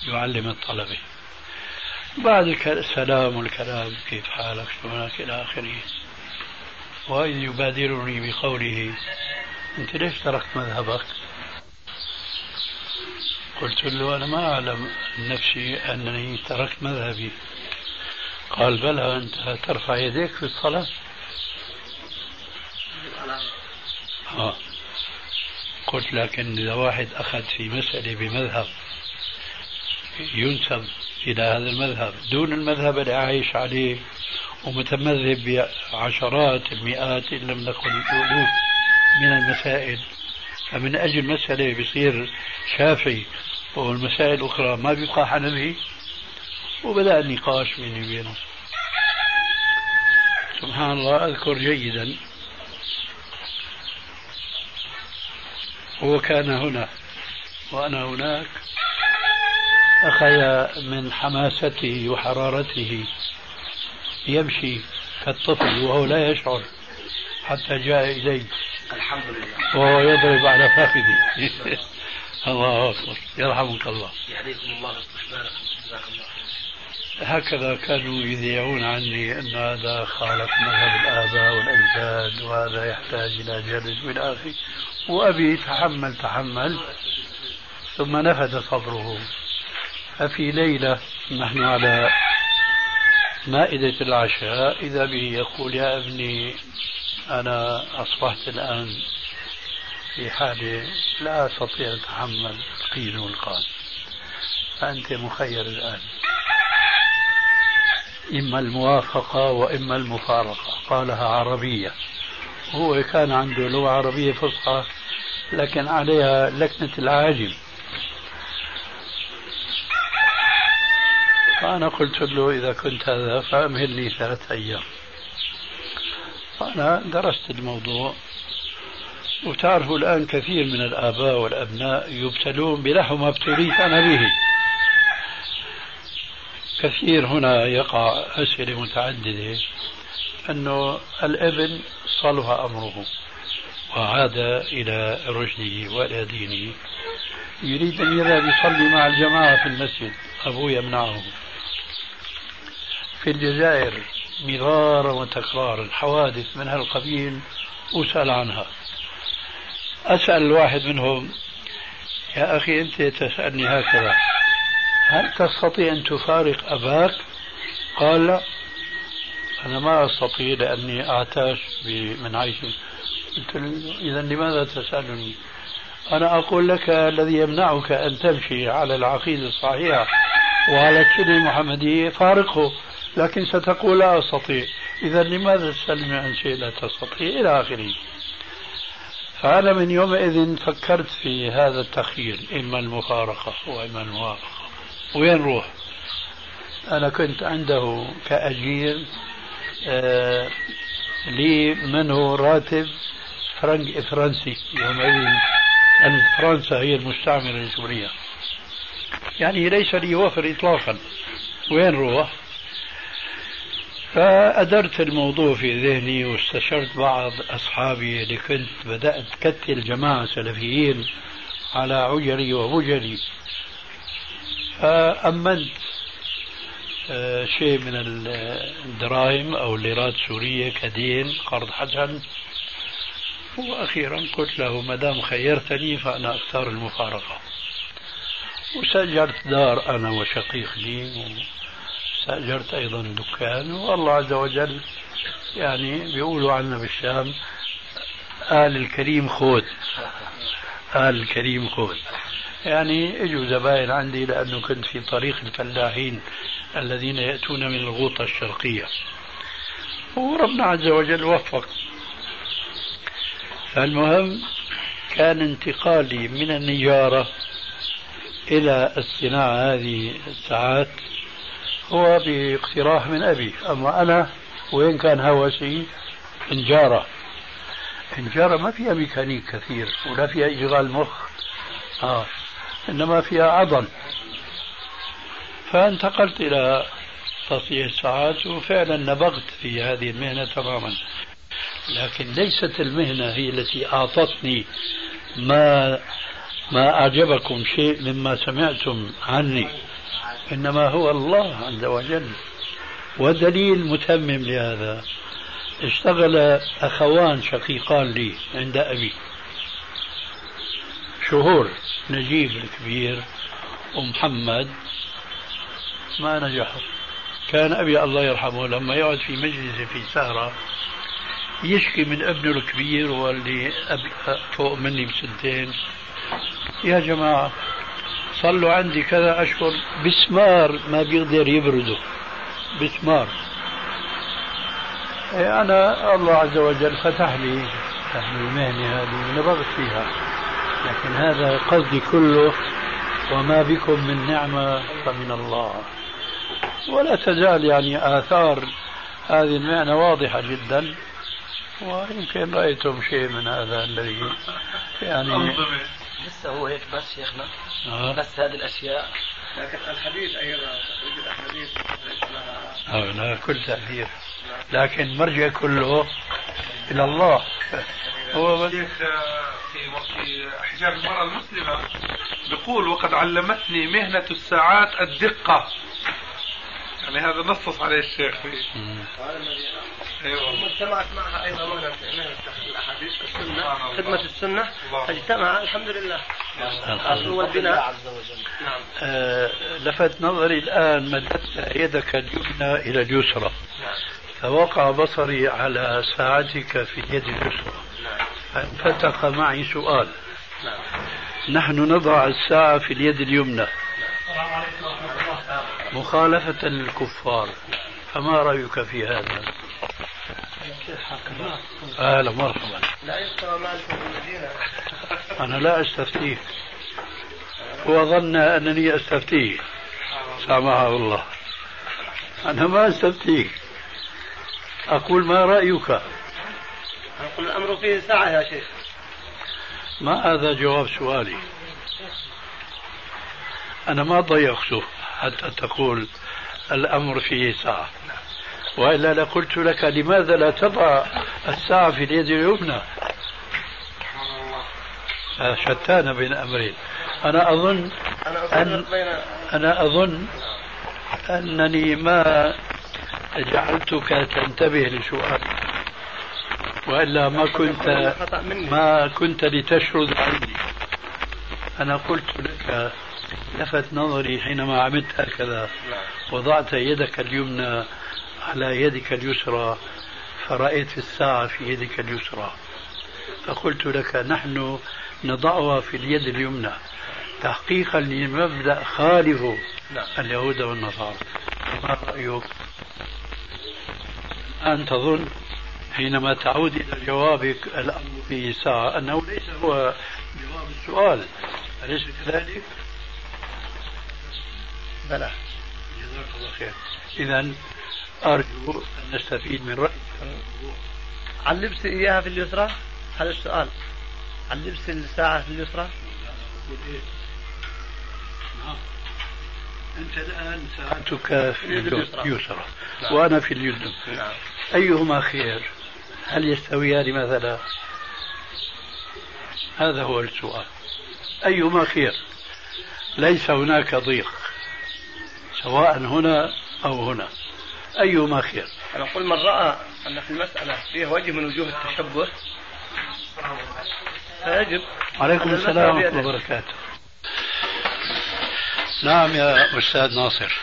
يعلم الطلبة. بعد السلام والكلام كيف حالك شو هناك إلى آخره، وإذ يبادرني بقوله أنت ليش تركت مذهبك؟ قلت له أنا ما أعلم نفسي أنني تركت مذهبي. قال بلى أنت ترفع يديك في الصلاة. قلت لكن إذا واحد أخذ في مسألة بمذهب ينسب إلى هذا المذهب دون المذهب اللي عايش عليه ومتمذهب بعشرات المئات إن لم نكن الألوف من المسائل، فمن أجل مسألة بيصير شافعي والمسائل الأخرى ما بيبقى حنفي. وبدأ النقاش بيني وبينه. سبحان الله أذكر جيدا، هو كان هنا وأنا هناك، أخذ من حماسته وحرارته يمشي كالطفل وهو لا يشعر، حتى جاء إلي الحمد لله وهو يضرب على فخذي. الله أكبر، يرحمك الله. يحييكم الله واستشهادكم جزاكم الله. هكذا كانوا يذيعون عني أن هذا خالف مذهب الآباء والأجداد وهذا يحتاج إلى جلد والى آخره. وأبي تحمل ثم نفد صبره. ففي ليلة نحن على مائدة العشاء إذا به يقول يا ابني أنا أصبحت الآن في حالة لا أستطيع أتحمل القيل والقال، فأنت مخير الآن، إما الموافقة وإما المفارقة. قالها عربية، هو كان عنده لغة عربية فصحى لكن عليها لكنة العاجم، فأنا قلت له إذا كنت هذا فأمهلني 3 أيام. فأنا درست الموضوع، وتعرفوا الآن كثير من الآباء والأبناء يبتلون بنحو ما ابتليت أنا به. كثير هنا يقع أسئلة متعددة، أنه الابن صلح أمره وعاد إلى رشده وإلى دينه، يريد أن يذهب يصلي مع الجماعة في المسجد، أبوه يمنعه. في الجزائر مرارا وتكرارا حوادث من هالقبيل أسأل عنها، أسأل الواحد منهم يا أخي أنت تسألني هكذا، هل تستطيع أن تفارق أباك؟ قال لا، أنا ما أستطيع لأني أعتاش من عيشي. قلت له إذا لماذا تسألني؟ أنا أقول لك الذي يمنعك أن تمشي على العقيدة الصحيحة وعلى السنة المحمدية فارقه، لكن ستقول لا أستطيع، إذا لماذا تسألني عن شيء لا تستطيع إلى آخره. فأنا من يومئذ فكرت في هذا التخيل، إما المفارقة وإما الموافقة، وين روح؟ أنا كنت عنده كأجير لي منه راتب فرنسي، يومئذ فرنسا هي المستعمرة السورية، يعني ليس لي وفر إطلاقا، وين روح؟ فأدرت الموضوع في ذهني واستشرت بعض أصحابي اللي كنت بدأت كتل جماعة سلفيين على عجري وبجري، فأمنت شيء من الدراهم أو الليرات السورية كدين قرض حسن، وأخيرا قلت له ما دام خيرتني فأنا أختار المفارقة. وسأجرت دار أنا وشقيق لي، وسأجرت أيضا دكان، والله عز وجل يعني بيقولوا عنا بالشام آل الكريم خود، آل الكريم خود، يعني اجوا زبائن عندي لأنه كنت في طريق الفلاحين الذين يأتون من الغوطة الشرقية، وربنا عز وجل وفق. فالمهم كان انتقالي من النجارة إلى الصناعة هذه الساعات هو باقتراح من أبي، أما أنا وين كان هوسي؟ نجارة. نجارة ما فيها ميكانيك كثير ولا فيها إشغال مخ، إنما فيها عضل. فانتقلت إلى تصنيع الساعات، وفعلا نبغت في هذه المهنة تماما، لكن ليست المهنة هي التي أعطتني ما أعجبكم شيء مما سمعتم عني، إنما هو الله عز وجل. ودليل متمم لهذا، اشتغل أخوان شقيقان لي عند أبي شهور، نجيب الكبير ومحمد، ما نجحوا. كان أبي الله يرحمه لما يقعد في مجلسه في سهرة يشكي من ابنه الكبير واللي فوق مني ب2 سنين، يا جماعة صلوا عندي كذا أشهر، بسمار ما بيقدر يبرده، بسمار. أنا الله عز وجل فتح لي المهنة هذه ونبغت فيها، لكن هذا قصدي كله، وما بكم من نعمة فمن الله. ولا تزال يعني آثار هذه المعنى واضحة جدا، ويمكن رأيتم شيء من هذا الذي يعني لسه هو هيك بس شيخنا، بس هذه الأشياء، لكن الحديث أيضا تخريج الأحاديث ليس لها كل تأثير، لكن مرجع كله إلى الله. هو شيخ في حجاب المرأة المسلمة بيقول وقد علمتني مهنة الساعات الدقة، يعني هذا نصص عليه الشيخ اجتمعت معها أيضا مهنة الأحاديث السنة، خدمة السنة، فاجتمع الحمد لله الأصل والبناء عز وجل. لفت نظري الآن مددت يدك اليمنى إلى اليسرى، فوقع بصري على ساعتك في يد اليسرى فانفتح معي سؤال. نحن نضع الساعة في اليد اليمنى مخالفة للكفار، فما رأيك في هذا؟ أهلا مرحبا. لا يفترى ما أنتم بالمدينة. أنا لا أستفتيه، وظن أنني أستفتيه، سامحه الله. أنا ما أستفتيه، أقول ما رأيك؟ أقول الأمر فيه ساعة يا شيخ. ما هذا جواب سؤالي، أنا ما ضيقته حتى تقول الأمر فيه ساعة، وإلا لقلت لك لماذا لا تضع الساعة في اليد اليمنى؟ شتان بين أمرين. أنا أظن أنني ما جعلتك تنتبه لسؤال، وإلا ما كنت لتشرد عني. أنا قلت لك لفت نظري حينما عملت هكذا، وضعت يدك اليمنى على يدك اليسرى فرأيت الساعة في يدك اليسرى، فقلت لك نحن نضعها في اليد اليمنى تحقيقا لمبدأ خالف اليهود والنصارى. ما رأيك؟ أن تظن حينما تعود إلى جوابك الأمر في ساعة أنه ليس هو جواب السؤال، أليس كذلك؟ بلى. جزاك الله خير. إذا أرجو أن نستفيد من رأيك. علبت إياها في اليسرى؟ هذا السؤال. علبت الساعة في اليسرى؟ نعم. أنت الآن ساعتك في اليسرى وأنا في اليمنى، أيهما خير؟ هل يستويان مثلا؟ هذا هو السؤال، أيهما خير؟ ليس هناك ضيق سواء هنا أو هنا، أيهما خير؟ أنا أقول من رأى أن في المسألة فيه وجه من وجوه التشبه فيجب. عليكم السلام ورحمة الله وبركاته. نعم يا أستاذ ناصر.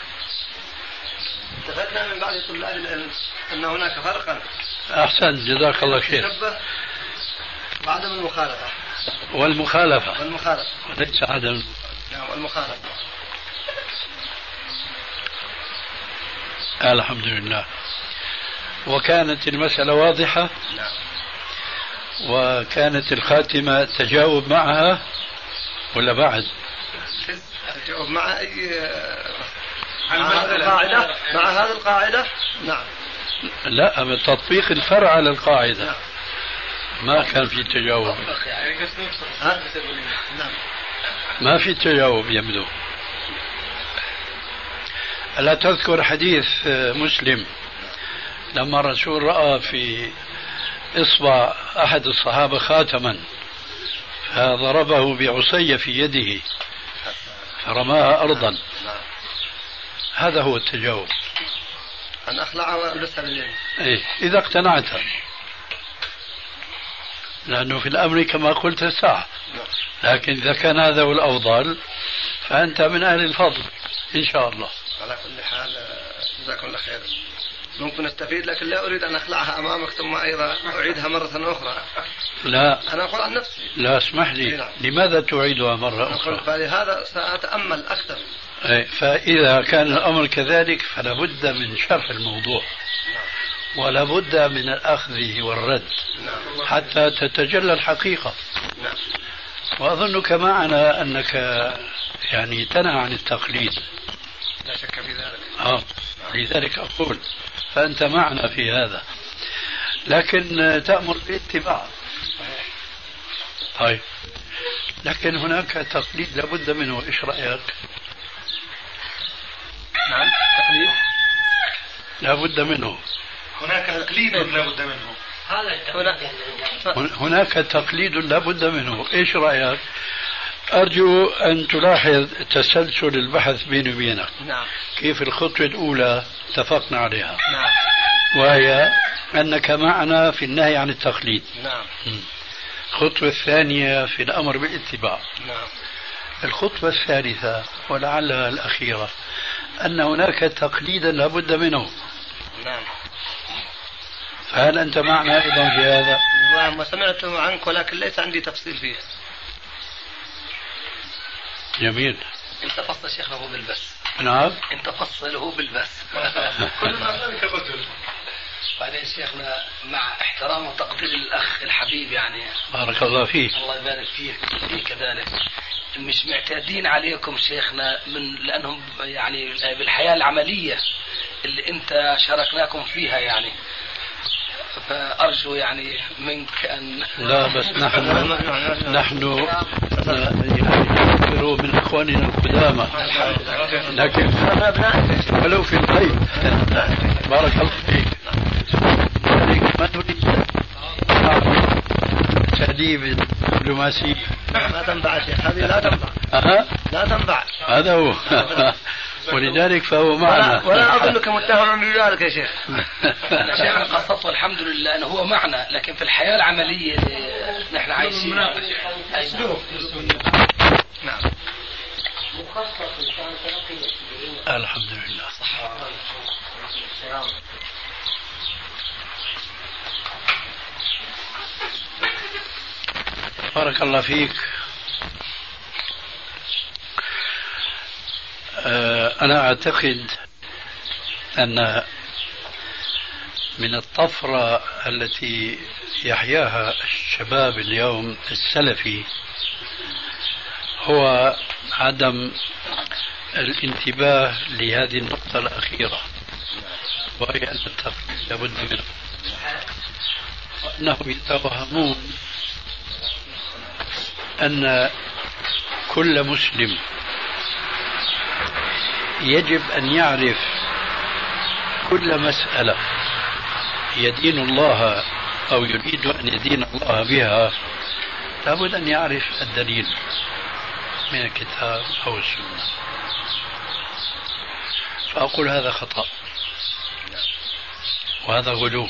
استفدنا من بعض طلاب العلم أن هناك فرقا. أحسن، جزاك الله خير. عدم المخالفة. والمخالفة. وليس عدم. نعم والمخالفة. الحمد لله. وكانت المسألة واضحة. نعم. وكانت الخاتمة تجاوب معها ولا بعد؟ مع أي القاعدة؟ مع هذه القاعدة؟ نعم. لا، من تطبيق الفرع على القاعدة. نعم. ما كان في تجاوب. نعم. ما في تجاوب يبدو. ألا تذكر حديث مسلم لما الرسول رأى في إصبع أحد الصحابة خاتما فضربه بعصي في يده فرماها أرضا؟ هذا هو التجاوب، أن أخلعها وألبسها باليمين. إيه إذا اقتنعت، لأنه في الأمر كما قلت الساعة، لكن إذا كان هذا هو الأفضل فأنت من أهل الفضل إن شاء الله. على كل حال جزاكم الله خير، ممكن أستفيد لكن لا أريد أن أخلعها أمامك ثم أيضا أعيدها مرة أخرى. لا أنا أقول عن نفسي. لا اسمح لي. نعم. لماذا تعيدها مرة أخرى؟ فلهذا سأتأمل أكثر. فإذا كان الأمر كذلك فلا بد من شرح الموضوع. نعم. ولا بد من الأخذ والرد. نعم. حتى تتجلى الحقيقة. نعم. وأظنك معنا أنك يعني تنهى عن التقليد. لا شك في ذلك. لذلك أقول فأنت معنا في هذا، لكن تأمر باتباع. طيب، لكن هناك تقليد لابد منه، إيش رأيك؟ نعم، تقليد لابد منه. هناك تقليد لابد منه. إيش رأيك؟ أرجو أن تلاحظ تسلسل البحث بيني وبينك. نعم. كيف الخطوة الأولى اتفقنا عليها. نعم. وهي أنك معنا في النهي عن التقليد. نعم. الخطوة الثانية في الأمر بالاتباع. نعم. الخطوة الثالثة ولعلها الأخيرة أن هناك تقليدا لابد منه. نعم. فهل أنت معنا أيضا في هذا؟ نعم وسمعته عنك ولكن ليس عندي تفصيل فيه. جميل. أنت فصل شيخه بالبس. نعم. أنت فصله بالبس. كلنا ذلك الرجل. بعدين شيخنا مع احترام وتقدير الأخ الحبيب يعني. بارك الله فيك. الله يبارك فيك. كذلك. مش معتادين عليكم شيخنا من لأنهم يعني بالحياة العملية اللي أنت شاركناكم فيها يعني. فأرجو يعني منك أن لا بس نحن نعتبر من إخواننا القدامى لكن ولو في الغيب. بارك الله فيك. ما تريد تأديب الدبلوماسي؟ ما تنبع شيخ هذه لا تنبع. لا تنبع هذا هو. ولذلك فهو معنا ولا أظنك متهم بذلك يا شيخ. أنا شيخنا قصص والحمد لله أنه هو معنا لكن في الحياة العملية نحن عايشين. نعم الحمد لله صح. بارك الله فيك. أنا أعتقد أن من الطفرة التي يحياها الشباب اليوم السلفي هو عدم الانتباه لهذه النقطة الأخيرة وهي أن التقليد لابد منه. أنهم يتوهمون أن كل مسلم يجب أن يعرف كل مسألة يدين الله أو يريد أن يدين الله بها لابد أن يعرف الدليل من الكتاب أو السنة. فأقول هذا خطأ وهذا غلو.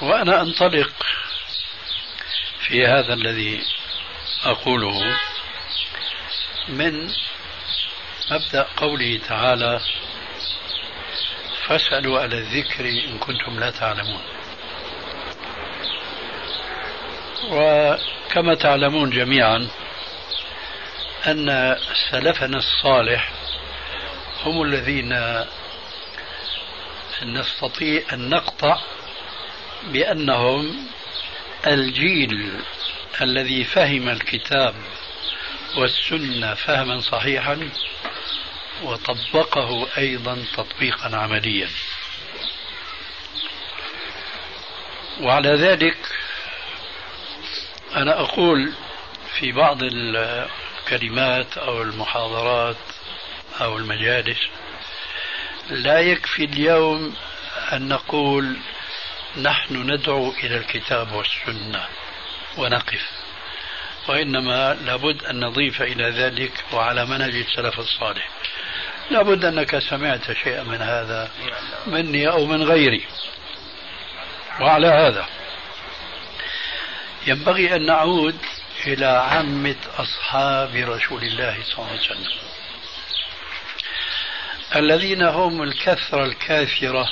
وأنا أنطلق في هذا الذي أقوله من مبدأ قوله تعالى فاسألوا على الذكر إن كنتم لا تعلمون. وكما تعلمون جميعا أن سلفنا الصالح هم الذين نستطيع أن نقطع بأنهم الجيل الذي فهم الكتاب والسنة فهما صحيحا وطبقه أيضا تطبيقا عمليا. وعلى ذلك أنا أقول في بعض الكلمات أو المحاضرات أو المجالس لا يكفي اليوم أن نقول نحن ندعو إلى الكتاب والسنة ونقف، وإنما لابد أن نضيف إلى ذلك وعلى منهج السلف الصالح. لابد أنك سمعت شيئا من هذا مني أو من غيري. وعلى هذا ينبغي أن نعود إلى عامة أصحاب رسول الله صلى الله عليه وسلم الذين هم الكثرة الكافرة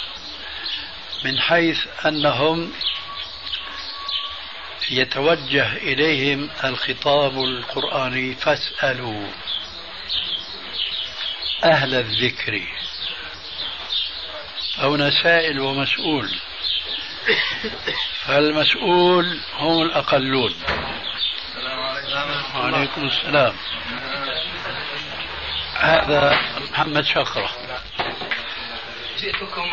من حيث أنهم يتوجه إليهم الخطاب القرآني فاسألوا أهل الذكر. هنا سائل ومسؤول، فالمسؤول هم الأقلون. وعليكم السلام. هذا محمد شقرة. جئتكم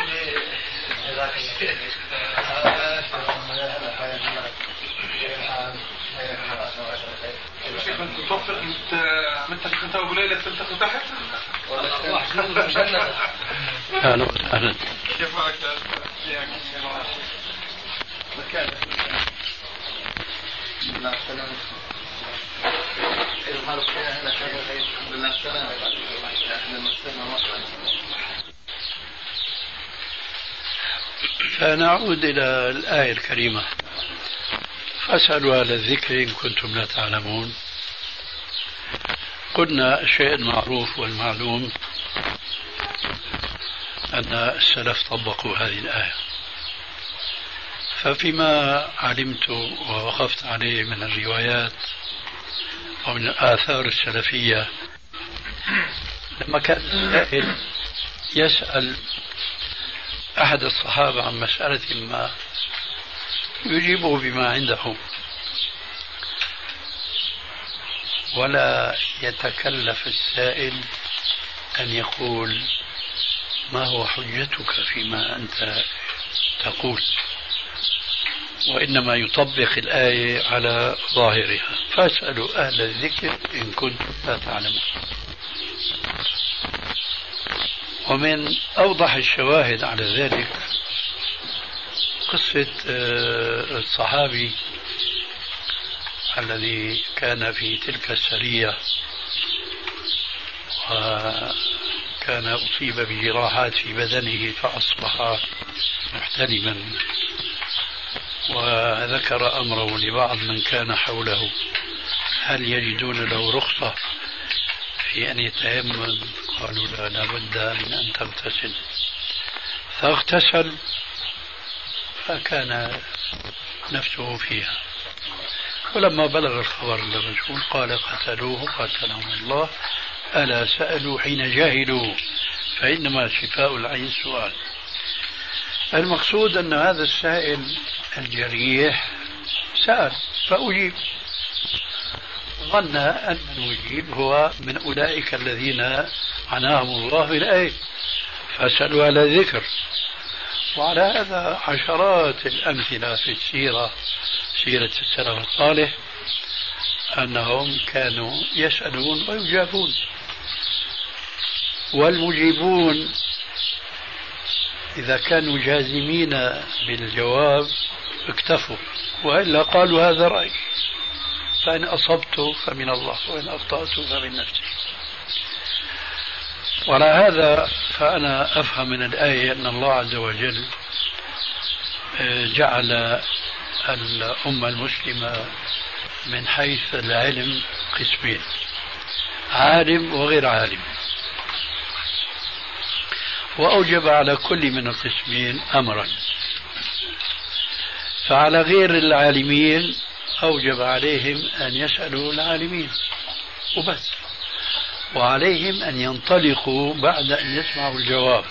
فنعود إلى الآية الكريمة فاسألوا أهل الذكر إن كنتم لا تعلمون. قلنا الشيء المعروف والمعلوم أن السلف طبقوا هذه الآية. ففيما علمت ووقفت عليه من الروايات ومن الآثار السلفية، لما كان السائل يسأل أحد الصحابة عن مسألة ما يجيبه بما عنده ولا يتكلف السائل أن يقول ما هو حجتك فيما أنت تقول، وإنما يطبق الآية على ظاهرها. فاسألوا أهل الذكر إن كنتم لا تعلمون. ومن أوضح الشواهد على ذلك قصة الصحابي الذي كان في تلك السرية وكان أصيب بجراحات في بدنه فأصبح محتلما، وذكر أمره لبعض من كان حوله هل يجدون له رخصة في أن يتيمم؟ قالوا لا، لابد من أن تغتسل. فاغتسل فكان نفسه فيها، ولما بلغ الخبر للرسول قال قتلوه قتلهم الله، ألا سألوا حين جاهلوا، فإنما شفاء العين سؤال. المقصود أن هذا السائل الجريح سأل فأجيب، ظن أن المجيب هو من أولئك الذين عناهم الله بالآية، فاسألوا على الذكر. وعلى هذا عشرات الأمثلة في السيرة، سيرة السلف الصالح، أنهم كانوا يسألون ويجابون، والمجيبون إذا كانوا جازمين بالجواب اكتفوا، وإلا قالوا هذا رأي، فإن أصبت فمن الله وإن أخطأت فمن نفسي. وعلى هذا فأنا أفهم من الآية أن الله عز وجل جعل الأمة المسلمة من حيث العلم قسمين، عالم وغير عالم، وأوجب على كل من القسمين أمرا. فعلى غير العالمين أوجب عليهم أن يسألوا العالمين وبس، وعليهم أن ينطلقوا بعد أن يسمعوا الجواب.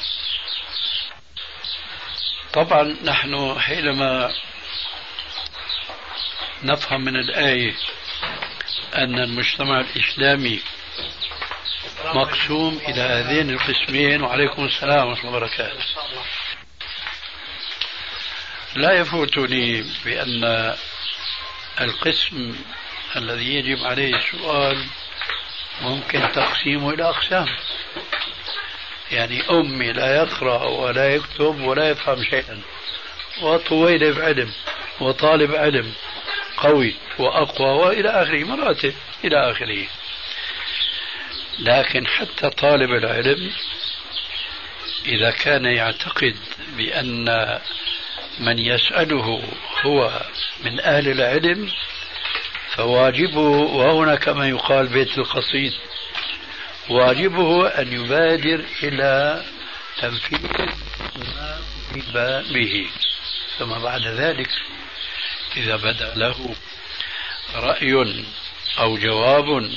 طبعا نحن حينما نفهم من الآية أن المجتمع الإسلامي مقسوم إلى هذين القسمين، وعليكم السلام ورحمة الله وبركاته، لا يفوتني بأن القسم الذي يجب عليه السؤال ممكن تقسيمه إلى أقسام. يعني أمي لا يقرأ ولا يكتب ولا يفهم شيئا، وطويل بعلم وطالب علم قوي وأقوى وإلى آخره، مراتب إلى آخره. لكن حتى طالب العلم إذا كان يعتقد بأن من يسأله هو من أهل العلم فواجبه، وهناك ما يقال بيت القصيد، واجبه أن يبادر إلى تنفيذ ما أجيب به. ثم بعد ذلك إذا بدأ له رأي أو جواب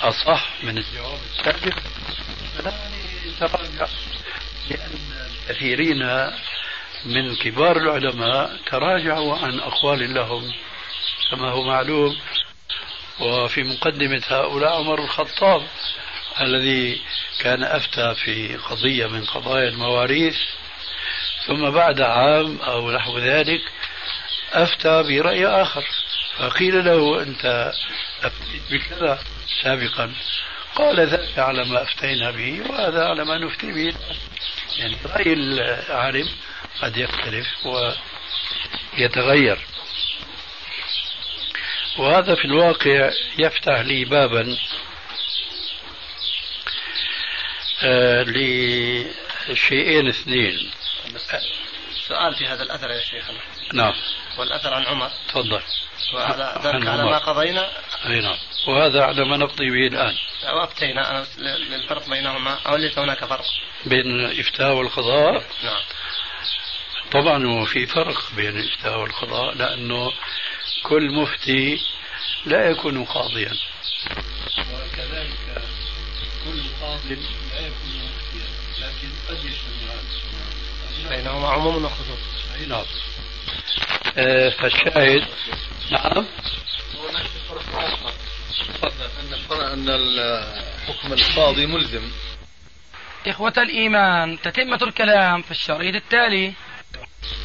أصح من الجواب السابق فلا يتراجع، لأن كثيرين من كبار العلماء تراجعوا عن أقوال لهم كما هو معلوم. وفي مقدمة هؤلاء عمر الخطاب الذي كان أفتى في قضية من قضايا المواريث، ثم بعد عام أو نحو ذلك أفتى برأي آخر، فقيل له أنت أفتيت بكذا سابقا، قال ذاك على ما أفتينا به وهذا على ما نفتي به. يعني رأي العالم قد يختلف ويتغير، وهذا في الواقع يفتح لي بابا لشيئين اثنين. سؤال في هذا الأثر يا شيخنا. نعم. والأثر عن عمر. تفضل. وهذا ذلك على ما قضينا. أي نعم. وهذا على ما نقضي به الآن. وابتينا أنا للفرق بينهما أو ليس هناك فرق. بين الإفتاء والقضاء. نعم. طبعا وفي فرق بين الإفتاء والقضاء لأنه كل مفتي لا يكون قاضيا. وكذلك كل قاضي لا يكون مفتيا لكن قد يشتغل بينهما عموم وخصوص. أي نعم. فالشاهد نعم. هناك فرق آخر. أن الحكم القاضي ملزم. إخوة الإيمان تتمة الكلام في الشريط التالي.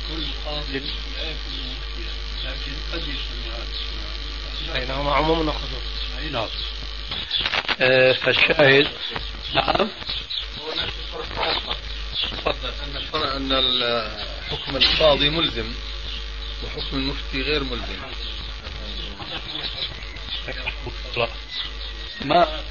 كل قاضي لا يكون مفتيا لكن قد يشتغل بينهما عموم وخصوص. أي نعم. فالشاهد نعم. هناك فرق آخر. أن الحكم القاضي ملزم وحكم المفتي غير ملزم. ما